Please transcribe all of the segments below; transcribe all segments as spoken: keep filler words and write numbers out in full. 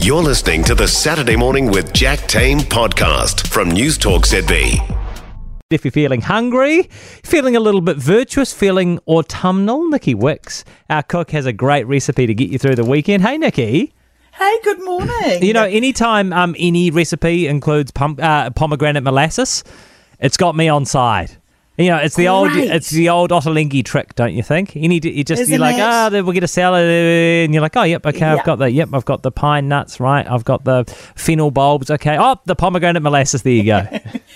You're listening to the Saturday Morning with Jack Tame podcast from Newstalk Z B. If you're feeling hungry, feeling a little bit virtuous, feeling autumnal, Nici Wicks, our cook, has a great recipe to get you through the weekend. Hey, Nici. Hey, good morning. You know, anytime um, any recipe includes pom- uh, pomegranate molasses, it's got me on side. You know, it's the Great. old it's the old Ottolenghi trick, don't you think? You need to, you just Isn't you're like, ah, oh, we'll get a salad, and you're like, oh, yep, okay, yep. I've got the yep, I've got the pine nuts, right? I've got the fennel bulbs, okay. Oh, the pomegranate molasses. There you go.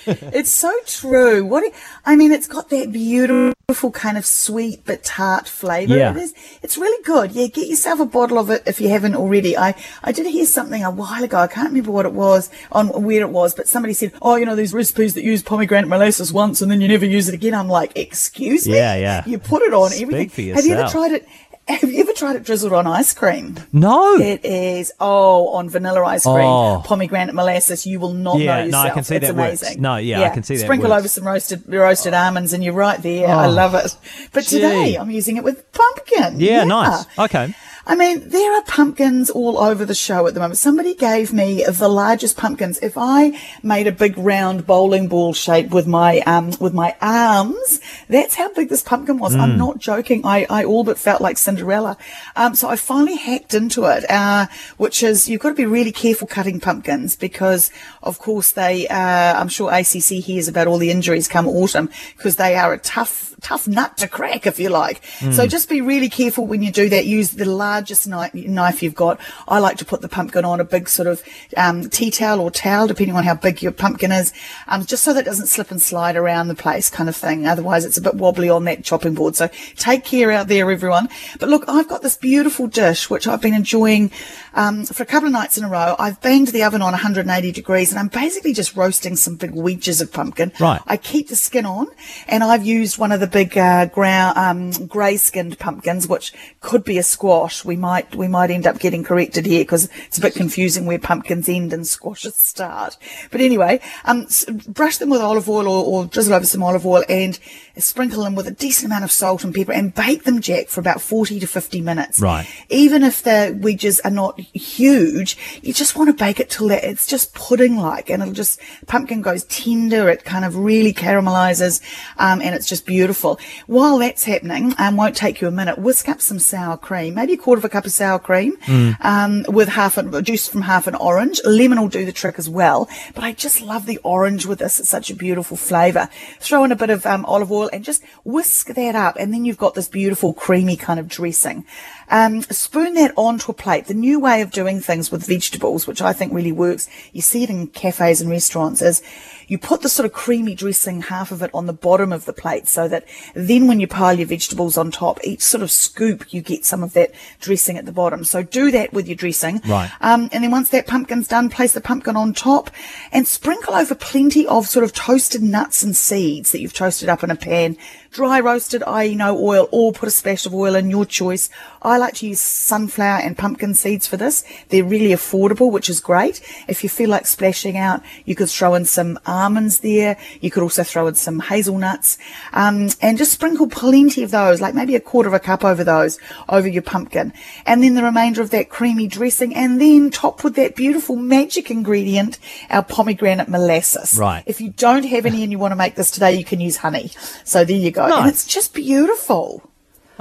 It's so true. What do, I mean, it's got that beautiful kind of sweet but tart flavour. Yeah. It is, it's really good. Yeah, get yourself a bottle of it if you haven't already. I, I did hear something a while ago. I can't remember what it was, on where it was, but somebody said, oh, you know, these recipes that use pomegranate molasses once and then you never use it again. I'm like, excuse me? Yeah, yeah. You put it on Speak everything. For yourself. Have you ever tried it? Have you ever tried it drizzled on ice cream? No. It is, oh, on vanilla ice cream, oh. pomegranate molasses. You will not yeah, know yourself. No, I can see it's that amazing. Works. No, yeah, yeah, I can see that Sprinkle works. Over some roasted roasted oh. almonds and you're right there. Oh. I love it. But Gee. today I'm using it with pumpkin. Yeah, yeah, nice. Okay. I mean, there are pumpkins all over the show at the moment. Somebody gave me the largest pumpkins. If I made a big round bowling ball shape with my um with my arms, that's how big this pumpkin was. Mm. I'm not joking. I, I all but felt like Cinderella. Um, so I finally hacked into it, uh, which is you've got to be really careful cutting pumpkins because, of course, they uh, I'm sure A C C hears about all the injuries come autumn because they are a tough, tough nut to crack, if you like. Mm. So just be really careful when you do that. Use the large largest knife you've got. I like to put the pumpkin on a big sort of um, tea towel or towel, depending on how big your pumpkin is, um, just so that it doesn't slip and slide around the place kind of thing. Otherwise, it's a bit wobbly on that chopping board. So take care out there, everyone. But look, I've got this beautiful dish, which I've been enjoying um, for a couple of nights in a row. I've banged the oven on one hundred eighty degrees, and I'm basically just roasting some big wedges of pumpkin. Right. I keep the skin on, and I've used one of the big uh, grey, um, grey-skinned pumpkins, which could be a squash. We might we might end up getting corrected here because it's a bit confusing where pumpkins end and squashes start. But anyway, um, brush them with olive oil or, or drizzle over some olive oil and sprinkle them with a decent amount of salt and pepper and bake them, Jack, for about forty to fifty minutes. Right. Even if the wedges are not huge, you just want to bake it till that it's just pudding-like and it'll just pumpkin goes tender. It kind of really caramelizes um, and it's just beautiful. While that's happening, um, won't take you a minute. Whisk up some sour cream, maybe a quarter of a cup of sour cream mm. um, with half a juice from half an orange. Lemon will do the trick as well, but I just love the orange with this. It's such a beautiful flavour. Throw in a bit of um, olive oil and just whisk that up, and then you've got this beautiful creamy kind of dressing. Um, spoon that onto a plate. The new way of doing things with vegetables, which I think really works, you see it in cafes and restaurants, is you put the sort of creamy dressing, half of it, on the bottom of the plate so that then when you pile your vegetables on top, each sort of scoop, you get some of that dressing at the bottom. So do that with your dressing. Right. Um, and then once that pumpkin's done, place the pumpkin on top and sprinkle over plenty of sort of toasted nuts and seeds that you've toasted up in a pan. Dry roasted, that is no oil, or put a splash of oil in, your choice. I like to use sunflower and pumpkin seeds for this. They're really affordable, which is great. If you feel like splashing out, you could throw in some almonds there. You could also throw in some hazelnuts. Um, and just sprinkle plenty of those, like maybe a quarter of a cup over those, over your pumpkin. And then the remainder of that creamy dressing, and then top with that beautiful magic ingredient, our pomegranate molasses. Right. If you don't have any and you want to make this today, you can use honey. So there you go. Nice. And it's just beautiful.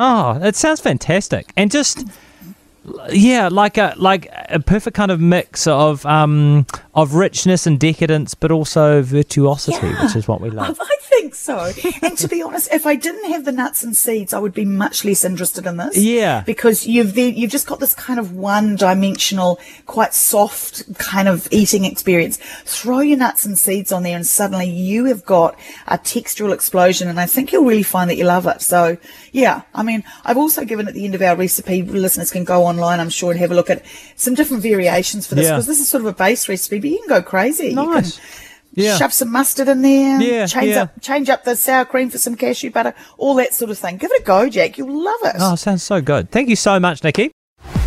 Oh, it sounds fantastic. And just, yeah, like a like a perfect kind of mix of um of richness and decadence, but also virtuosity, yeah. which is what we love. I think so. And to be honest, if I didn't have the nuts and seeds, I would be much less interested in this. Yeah. Because you've then, you've just got this kind of one-dimensional, quite soft kind of eating experience. Throw your nuts and seeds on there and suddenly you have got a textural explosion, and I think you'll really find that you love it. So, yeah. I mean, I've also given at the end of our recipe, listeners can go online, I'm sure, and have a look at some different variations for this, because yeah. this is sort of a base recipe, but you can go crazy. Nice. You can, Yeah. shove some mustard in there, yeah, change, yeah. Up, change up the sour cream for some cashew butter, all that sort of thing. Give it a go, Jack. You'll love it. Oh, sounds so good. Thank you so much, Nici.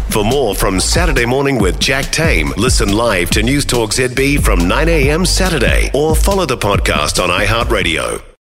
For more from Saturday Morning with Jack Tame, listen live to Newstalk Z B from nine a.m. Saturday or follow the podcast on iHeartRadio.